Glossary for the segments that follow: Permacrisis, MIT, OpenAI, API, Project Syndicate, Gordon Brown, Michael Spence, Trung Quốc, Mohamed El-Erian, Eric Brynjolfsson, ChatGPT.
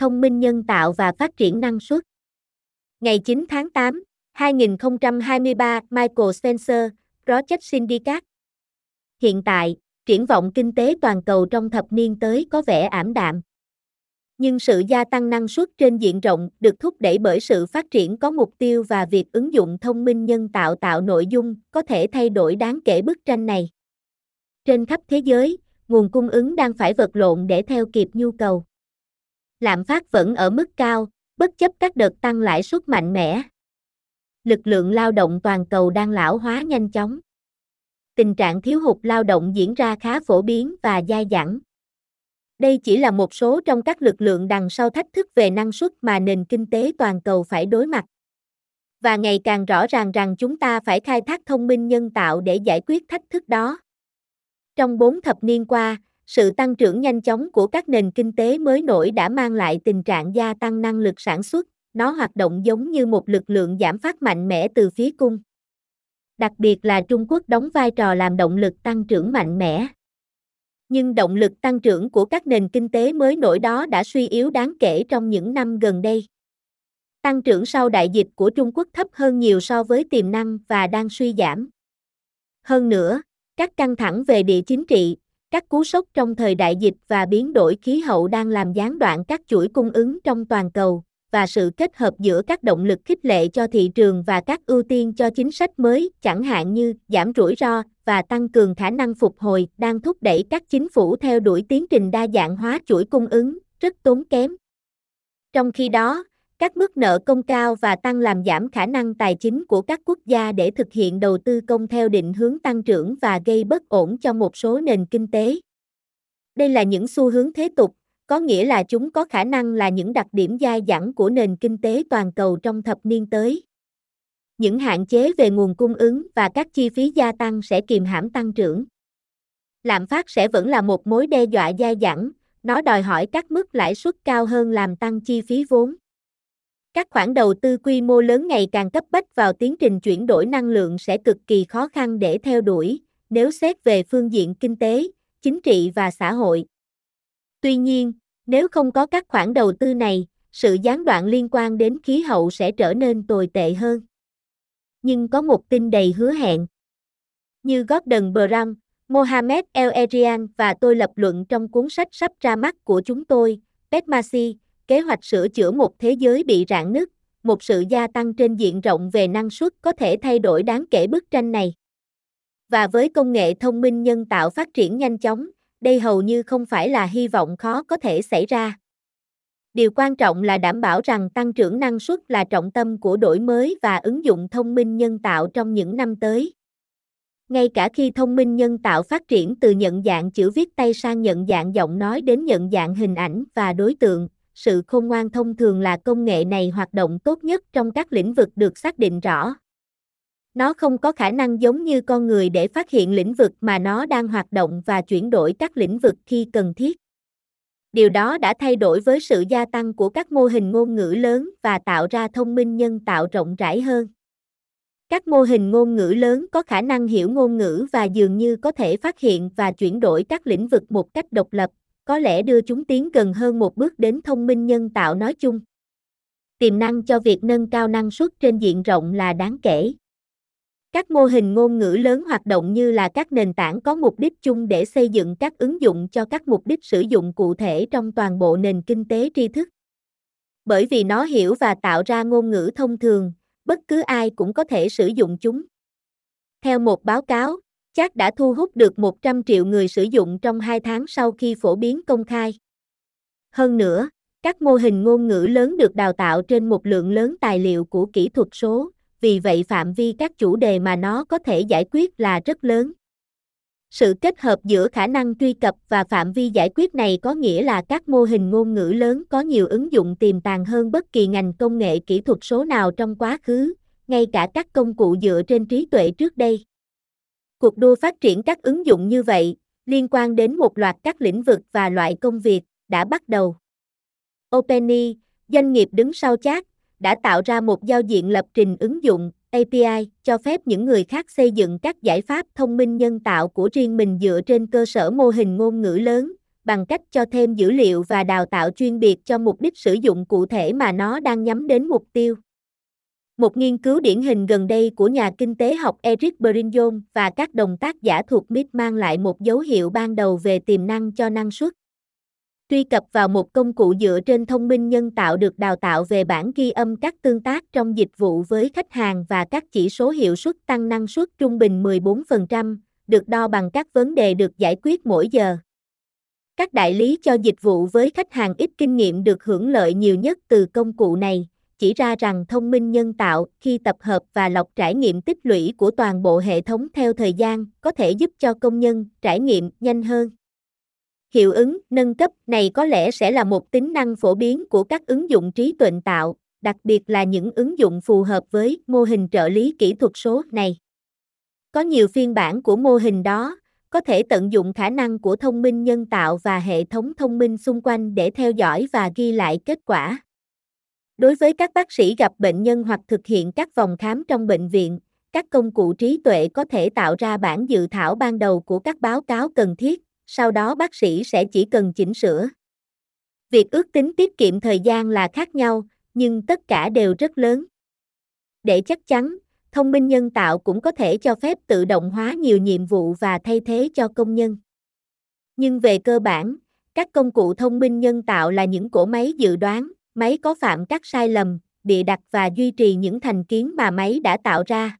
thông minh nhân tạo và phát triển năng suất. Ngày 9 tháng 8, 2023, Michael Spence, Project Syndicate. Hiện tại, triển vọng kinh tế toàn cầu trong thập niên tới có vẻ ảm đạm. Nhưng sự gia tăng năng suất trên diện rộng được thúc đẩy bởi sự phát triển có mục tiêu và việc ứng dụng thông minh nhân tạo tạo nội dung có thể thay đổi đáng kể bức tranh này. Trên khắp thế giới, nguồn cung ứng đang phải vật lộn để theo kịp nhu cầu. Lạm phát vẫn ở mức cao, bất chấp các đợt tăng lãi suất mạnh mẽ. Lực lượng lao động toàn cầu đang lão hóa nhanh chóng. Tình trạng thiếu hụt lao động diễn ra khá phổ biến và dai dẳng. Đây chỉ là một số trong các lực lượng đằng sau thách thức về năng suất mà nền kinh tế toàn cầu phải đối mặt. Và ngày càng rõ ràng rằng chúng ta phải khai thác thông minh nhân tạo để giải quyết thách thức đó. Trong 4 thập niên qua, sự tăng trưởng nhanh chóng của các nền kinh tế mới nổi đã mang lại tình trạng gia tăng năng lực sản xuất. Nó hoạt động giống như một lực lượng giảm phát mạnh mẽ từ phía cung. Đặc biệt là Trung Quốc đóng vai trò làm động lực tăng trưởng mạnh mẽ. Nhưng động lực tăng trưởng của các nền kinh tế mới nổi đó đã suy yếu đáng kể trong những năm gần đây. Tăng trưởng sau đại dịch của Trung Quốc thấp hơn nhiều so với tiềm năng và đang suy giảm. Hơn nữa, các căng thẳng về địa chính trị, các cú sốc trong thời đại dịch và biến đổi khí hậu đang làm gián đoạn các chuỗi cung ứng trong toàn cầu, và sự kết hợp giữa các động lực khích lệ cho thị trường và các ưu tiên cho chính sách mới, chẳng hạn như giảm rủi ro và tăng cường khả năng phục hồi, đang thúc đẩy các chính phủ theo đuổi tiến trình đa dạng hóa chuỗi cung ứng, rất tốn kém. Trong khi đó, các mức nợ công cao và tăng làm giảm khả năng tài chính của các quốc gia để thực hiện đầu tư công theo định hướng tăng trưởng và gây bất ổn cho một số nền kinh tế. Đây là những xu hướng thế tục, có nghĩa là chúng có khả năng là những đặc điểm dai dẳng của nền kinh tế toàn cầu trong thập niên tới. Những hạn chế về nguồn cung ứng và các chi phí gia tăng sẽ kiềm hãm tăng trưởng. Lạm phát sẽ vẫn là một mối đe dọa dai dẳng, nó đòi hỏi các mức lãi suất cao hơn làm tăng chi phí vốn. Các khoản đầu tư quy mô lớn ngày càng cấp bách vào tiến trình chuyển đổi năng lượng sẽ cực kỳ khó khăn để theo đuổi, nếu xét về phương diện kinh tế, chính trị và xã hội. Tuy nhiên, nếu không có các khoản đầu tư này, sự gián đoạn liên quan đến khí hậu sẽ trở nên tồi tệ hơn. Nhưng có một tin đầy hứa hẹn. Như Gordon Brown, Mohamed El-Erian và tôi lập luận trong cuốn sách sắp ra mắt của chúng tôi, Permacrisis, kế hoạch sửa chữa một thế giới bị rạn nứt, một sự gia tăng trên diện rộng về năng suất có thể thay đổi đáng kể bức tranh này. Và với công nghệ thông minh nhân tạo phát triển nhanh chóng, đây hầu như không phải là hy vọng khó có thể xảy ra. Điều quan trọng là đảm bảo rằng tăng trưởng năng suất là trọng tâm của đổi mới và ứng dụng thông minh nhân tạo trong những năm tới. Ngay cả khi thông minh nhân tạo phát triển từ nhận dạng chữ viết tay sang nhận dạng giọng nói đến nhận dạng hình ảnh và đối tượng, sự khôn ngoan thông thường là công nghệ này hoạt động tốt nhất trong các lĩnh vực được xác định rõ. Nó không có khả năng giống như con người để phát hiện lĩnh vực mà nó đang hoạt động và chuyển đổi các lĩnh vực khi cần thiết. Điều đó đã thay đổi với sự gia tăng của các mô hình ngôn ngữ lớn và tạo ra thông minh nhân tạo rộng rãi hơn. Các mô hình ngôn ngữ lớn có khả năng hiểu ngôn ngữ và dường như có thể phát hiện và chuyển đổi các lĩnh vực một cách độc lập, có lẽ đưa chúng tiến gần hơn một bước đến thông minh nhân tạo nói chung. Tiềm năng cho việc nâng cao năng suất trên diện rộng là đáng kể. Các mô hình ngôn ngữ lớn hoạt động như là các nền tảng có mục đích chung để xây dựng các ứng dụng cho các mục đích sử dụng cụ thể trong toàn bộ nền kinh tế tri thức. Bởi vì nó hiểu và tạo ra ngôn ngữ thông thường, bất cứ ai cũng có thể sử dụng chúng. Theo một báo cáo, ChatGPT đã thu hút được 100 triệu người sử dụng trong 2 tháng sau khi phổ biến công khai. Hơn nữa, các mô hình ngôn ngữ lớn được đào tạo trên một lượng lớn tài liệu của kỹ thuật số, vì vậy phạm vi các chủ đề mà nó có thể giải quyết là rất lớn. Sự kết hợp giữa khả năng truy cập và phạm vi giải quyết này có nghĩa là các mô hình ngôn ngữ lớn có nhiều ứng dụng tiềm tàng hơn bất kỳ ngành công nghệ kỹ thuật số nào trong quá khứ, ngay cả các công cụ dựa trên trí tuệ trước đây. Cuộc đua phát triển các ứng dụng như vậy, liên quan đến một loạt các lĩnh vực và loại công việc, đã bắt đầu. OpenAI, doanh nghiệp đứng sau ChatGPT, đã tạo ra một giao diện lập trình ứng dụng API cho phép những người khác xây dựng các giải pháp thông minh nhân tạo của riêng mình dựa trên cơ sở mô hình ngôn ngữ lớn, bằng cách cho thêm dữ liệu và đào tạo chuyên biệt cho mục đích sử dụng cụ thể mà nó đang nhắm đến mục tiêu. Một nghiên cứu điển hình gần đây của nhà kinh tế học Eric Brynjolfsson và các đồng tác giả thuộc MIT mang lại một dấu hiệu ban đầu về tiềm năng cho năng suất. Truy cập vào một công cụ dựa trên thông minh nhân tạo được đào tạo về bản ghi âm các tương tác trong dịch vụ với khách hàng và các chỉ số hiệu suất tăng năng suất trung bình 14%, được đo bằng các vấn đề được giải quyết mỗi giờ. Các đại lý cho dịch vụ với khách hàng ít kinh nghiệm được hưởng lợi nhiều nhất từ công cụ này, chỉ ra rằng thông minh nhân tạo khi tập hợp và lọc trải nghiệm tích lũy của toàn bộ hệ thống theo thời gian có thể giúp cho công nhân trải nghiệm nhanh hơn. Hiệu ứng nâng cấp này có lẽ sẽ là một tính năng phổ biến của các ứng dụng trí tuệ tạo, đặc biệt là những ứng dụng phù hợp với mô hình trợ lý kỹ thuật số này. Có nhiều phiên bản của mô hình đó, có thể tận dụng khả năng của thông minh nhân tạo và hệ thống thông minh xung quanh để theo dõi và ghi lại kết quả. Đối với các bác sĩ gặp bệnh nhân hoặc thực hiện các vòng khám trong bệnh viện, các công cụ trí tuệ có thể tạo ra bản dự thảo ban đầu của các báo cáo cần thiết, sau đó bác sĩ sẽ chỉ cần chỉnh sửa. Việc ước tính tiết kiệm thời gian là khác nhau, nhưng tất cả đều rất lớn. Để chắc chắn, thông minh nhân tạo cũng có thể cho phép tự động hóa nhiều nhiệm vụ và thay thế cho công nhân. Nhưng về cơ bản, các công cụ thông minh nhân tạo là những cỗ máy dự đoán, máy có phạm các sai lầm, bịa đặt và duy trì những thành kiến mà máy đã tạo ra.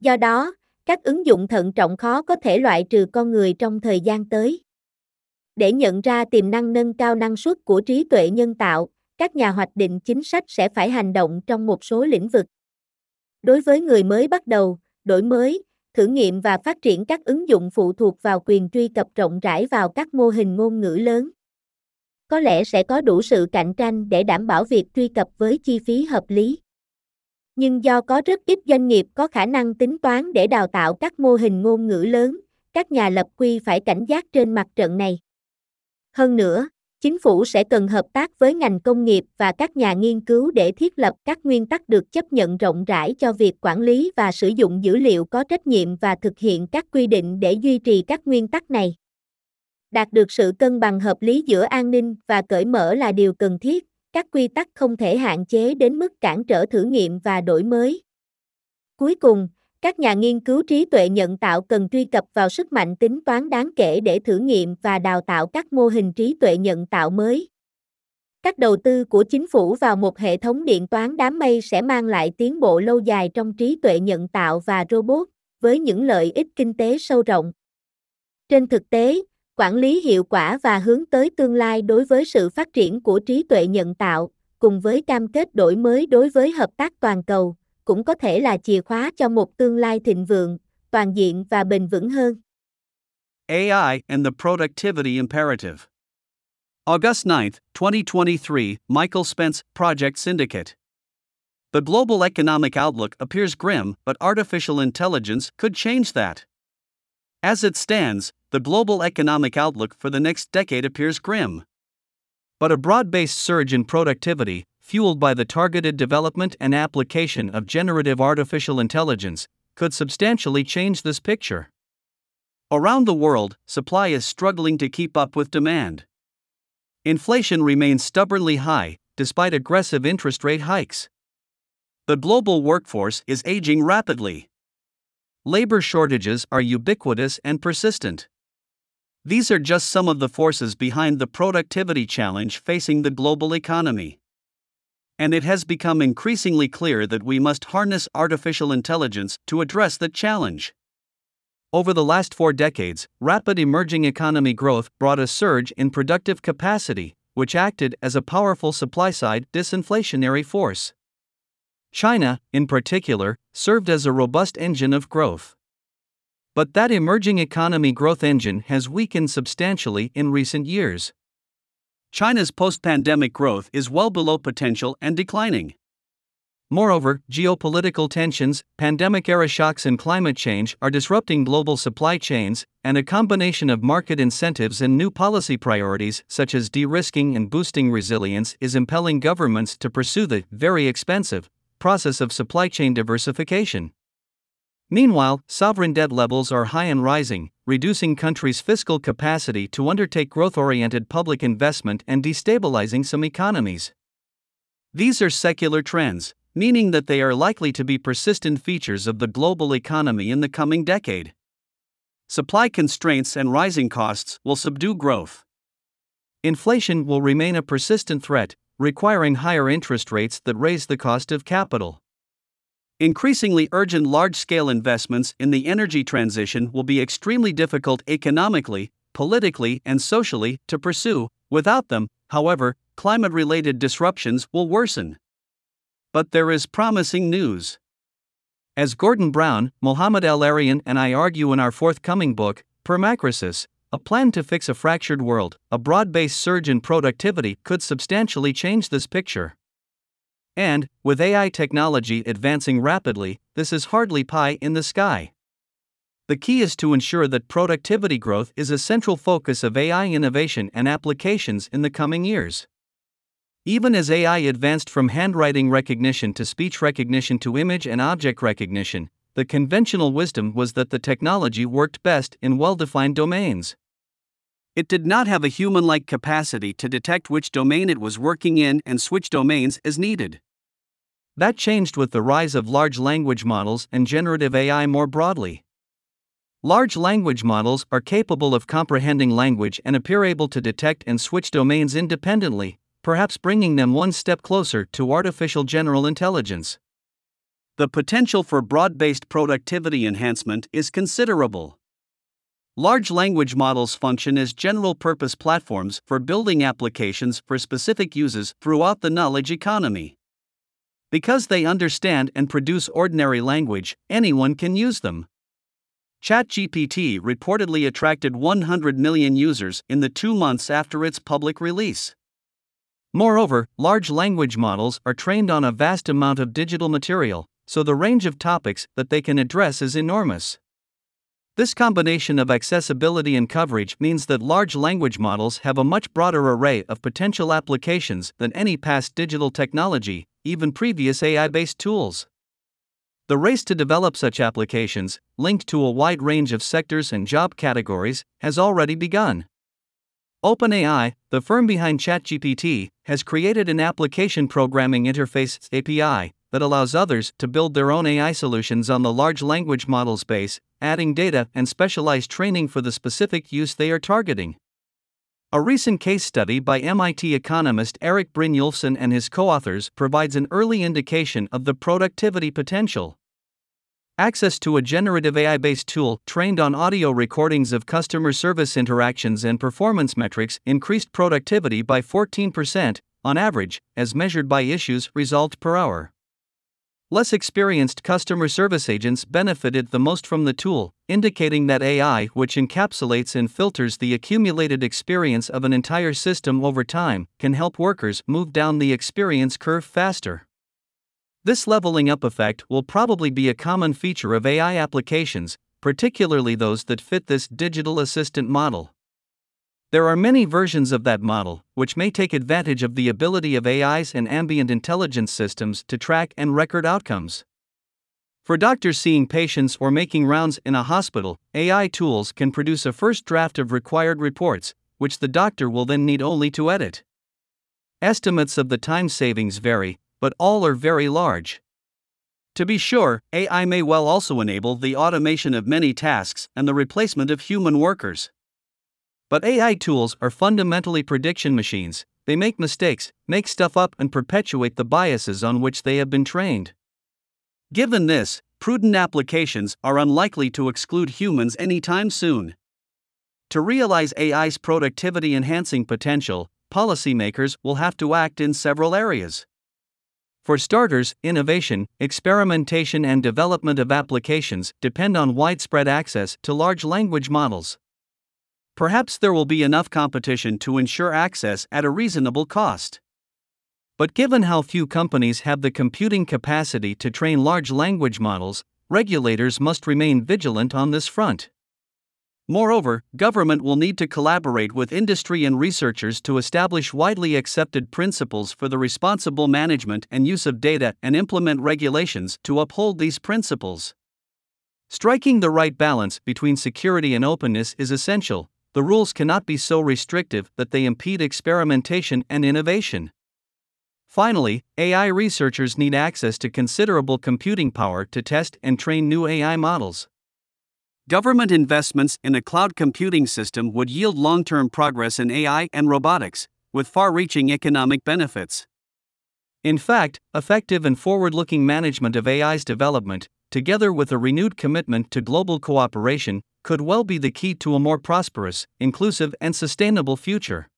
Do đó, các ứng dụng thận trọng khó có thể loại trừ con người trong thời gian tới. Để nhận ra tiềm năng nâng cao năng suất của trí tuệ nhân tạo, các nhà hoạch định chính sách sẽ phải hành động trong một số lĩnh vực. Đối với người mới bắt đầu, đổi mới, thử nghiệm và phát triển các ứng dụng phụ thuộc vào quyền truy cập rộng rãi vào các mô hình ngôn ngữ lớn. Có lẽ sẽ có đủ sự cạnh tranh để đảm bảo việc truy cập với chi phí hợp lý. Nhưng do có rất ít doanh nghiệp có khả năng tính toán để đào tạo các mô hình ngôn ngữ lớn, các nhà lập quy phải cảnh giác trên mặt trận này. Hơn nữa, chính phủ sẽ cần hợp tác với ngành công nghiệp và các nhà nghiên cứu để thiết lập các nguyên tắc được chấp nhận rộng rãi cho việc quản lý và sử dụng dữ liệu có trách nhiệm và thực hiện các quy định để duy trì các nguyên tắc này. Đạt được sự cân bằng hợp lý giữa an ninh và cởi mở là điều cần thiết. Các quy tắc không thể hạn chế đến mức cản trở thử nghiệm và đổi mới. Cuối cùng, các nhà nghiên cứu trí tuệ nhân tạo cần truy cập vào sức mạnh tính toán đáng kể để thử nghiệm và đào tạo các mô hình trí tuệ nhân tạo mới. Các đầu tư của chính phủ vào một hệ thống điện toán đám mây sẽ mang lại tiến bộ lâu dài trong trí tuệ nhân tạo và robot, với những lợi ích kinh tế sâu rộng. Trên thực tế, quản lý hiệu quả và hướng tới tương lai đối với sự phát triển của trí tuệ nhân tạo, cùng với cam kết đổi mới đối với hợp tác toàn cầu, cũng có thể là chìa khóa cho một tương lai thịnh vượng, toàn diện và bền vững hơn. AI and the Productivity Imperative. August 9, 2023, Michael Spence, Project Syndicate. The global economic outlook appears grim, but artificial intelligence could change that. As it stands, the global economic outlook for the next decade appears grim. But a broad-based surge in productivity, fueled by the targeted development and application of generative artificial intelligence, could substantially change this picture. Around the world, supply is struggling to keep up with demand. Inflation remains stubbornly high, despite aggressive interest rate hikes. The global workforce is aging rapidly. Labor shortages are ubiquitous and persistent. These are just some of the forces behind the productivity challenge facing the global economy. And it has become increasingly clear that we must harness artificial intelligence to address the challenge. Over the last 4 decades, rapid emerging economy growth brought a surge in productive capacity, which acted as a powerful supply-side disinflationary force. China, in particular, served as a robust engine of growth. But that emerging economy growth engine has weakened substantially in recent years. China's post-pandemic growth is well below potential and declining. Moreover, geopolitical tensions, pandemic-era shocks and climate change are disrupting global supply chains, and a combination of market incentives and new policy priorities such as de-risking and boosting resilience is impelling governments to pursue the very expensive process of supply chain diversification. Meanwhile, sovereign debt levels are high and rising, reducing countries' fiscal capacity to undertake growth-oriented public investment and destabilizing some economies. These are secular trends, meaning that they are likely to be persistent features of the global economy in the coming decade. Supply constraints and rising costs will subdue growth. Inflation will remain a persistent threat, requiring higher interest rates that raise the cost of capital. Increasingly urgent large-scale investments in the energy transition will be extremely difficult economically, politically, and socially to pursue. Without them, however, climate-related disruptions will worsen. But there is promising news. As Gordon Brown, Mohamed El-Erian, and I argue in our forthcoming book, Permacrisis, A Plan to Fix a Fractured World, a broad-based surge in productivity could substantially change this picture. And, with AI technology advancing rapidly, this is hardly pie in the sky. The key is to ensure that productivity growth is a central focus of AI innovation and applications in the coming years. Even as AI advanced from handwriting recognition to speech recognition to image and object recognition, the conventional wisdom was that the technology worked best in well-defined domains. It did not have a human-like capacity to detect which domain it was working in and switch domains as needed. That changed with the rise of large language models and generative AI more broadly. Large language models are capable of comprehending language and appear able to detect and switch domains independently, perhaps bringing them one step closer to artificial general intelligence. The potential for broad-based productivity enhancement is considerable. Large language models function as general-purpose platforms for building applications for specific uses throughout the knowledge economy. Because they understand and produce ordinary language, anyone can use them. ChatGPT reportedly attracted 100 million users in the 2 months after its public release. Moreover, large language models are trained on a vast amount of digital material, so the range of topics that they can address is enormous. This combination of accessibility and coverage means that large language models have a much broader array of potential applications than any past digital technology, even previous AI-based tools. The race to develop such applications, linked to a wide range of sectors and job categories, has already begun. OpenAI, the firm behind ChatGPT, has created an Application Programming Interface API that allows others to build their own AI solutions on the large language model space, adding data and specialized training for the specific use they are targeting. A recent case study by MIT economist Eric Brynjolfsson and his co-authors provides an early indication of the productivity potential. Access to a generative AI-based tool trained on audio recordings of customer service interactions and performance metrics increased productivity by 14%, on average, as measured by issues resolved per hour. Less experienced customer service agents benefited the most from the tool, indicating that AI, which encapsulates and filters the accumulated experience of an entire system over time, can help workers move down the experience curve faster. This leveling up effect will probably be a common feature of AI applications, particularly those that fit this digital assistant model. There are many versions of that model, which may take advantage of the ability of AIs and ambient intelligence systems to track and record outcomes. For doctors seeing patients or making rounds in a hospital, AI tools can produce a first draft of required reports, which the doctor will then need only to edit. Estimates of the time savings vary, but all are very large. To be sure, AI may well also enable the automation of many tasks and the replacement of human workers. But AI tools are fundamentally prediction machines. They make mistakes, make stuff up, and perpetuate the biases on which they have been trained. Given this, prudent applications are unlikely to exclude humans anytime soon. To realize AI's productivity-enhancing potential, policymakers will have to act in several areas. For starters, innovation, experimentation, and development of applications depend on widespread access to large language models. Perhaps there will be enough competition to ensure access at a reasonable cost. But given how few companies have the computing capacity to train large language models, regulators must remain vigilant on this front. Moreover, government will need to collaborate with industry and researchers to establish widely accepted principles for the responsible management and use of data and implement regulations to uphold these principles. Striking the right balance between security and openness is essential. The rules cannot be so restrictive that they impede experimentation and innovation. Finally, AI researchers need access to considerable computing power to test and train new AI models. Government investments in a cloud computing system would yield long-term progress in AI and robotics, with far-reaching economic benefits. In fact, effective and forward-looking management of AI's development, together with a renewed commitment to global cooperation, could well be the key to a more prosperous, inclusive, and sustainable future.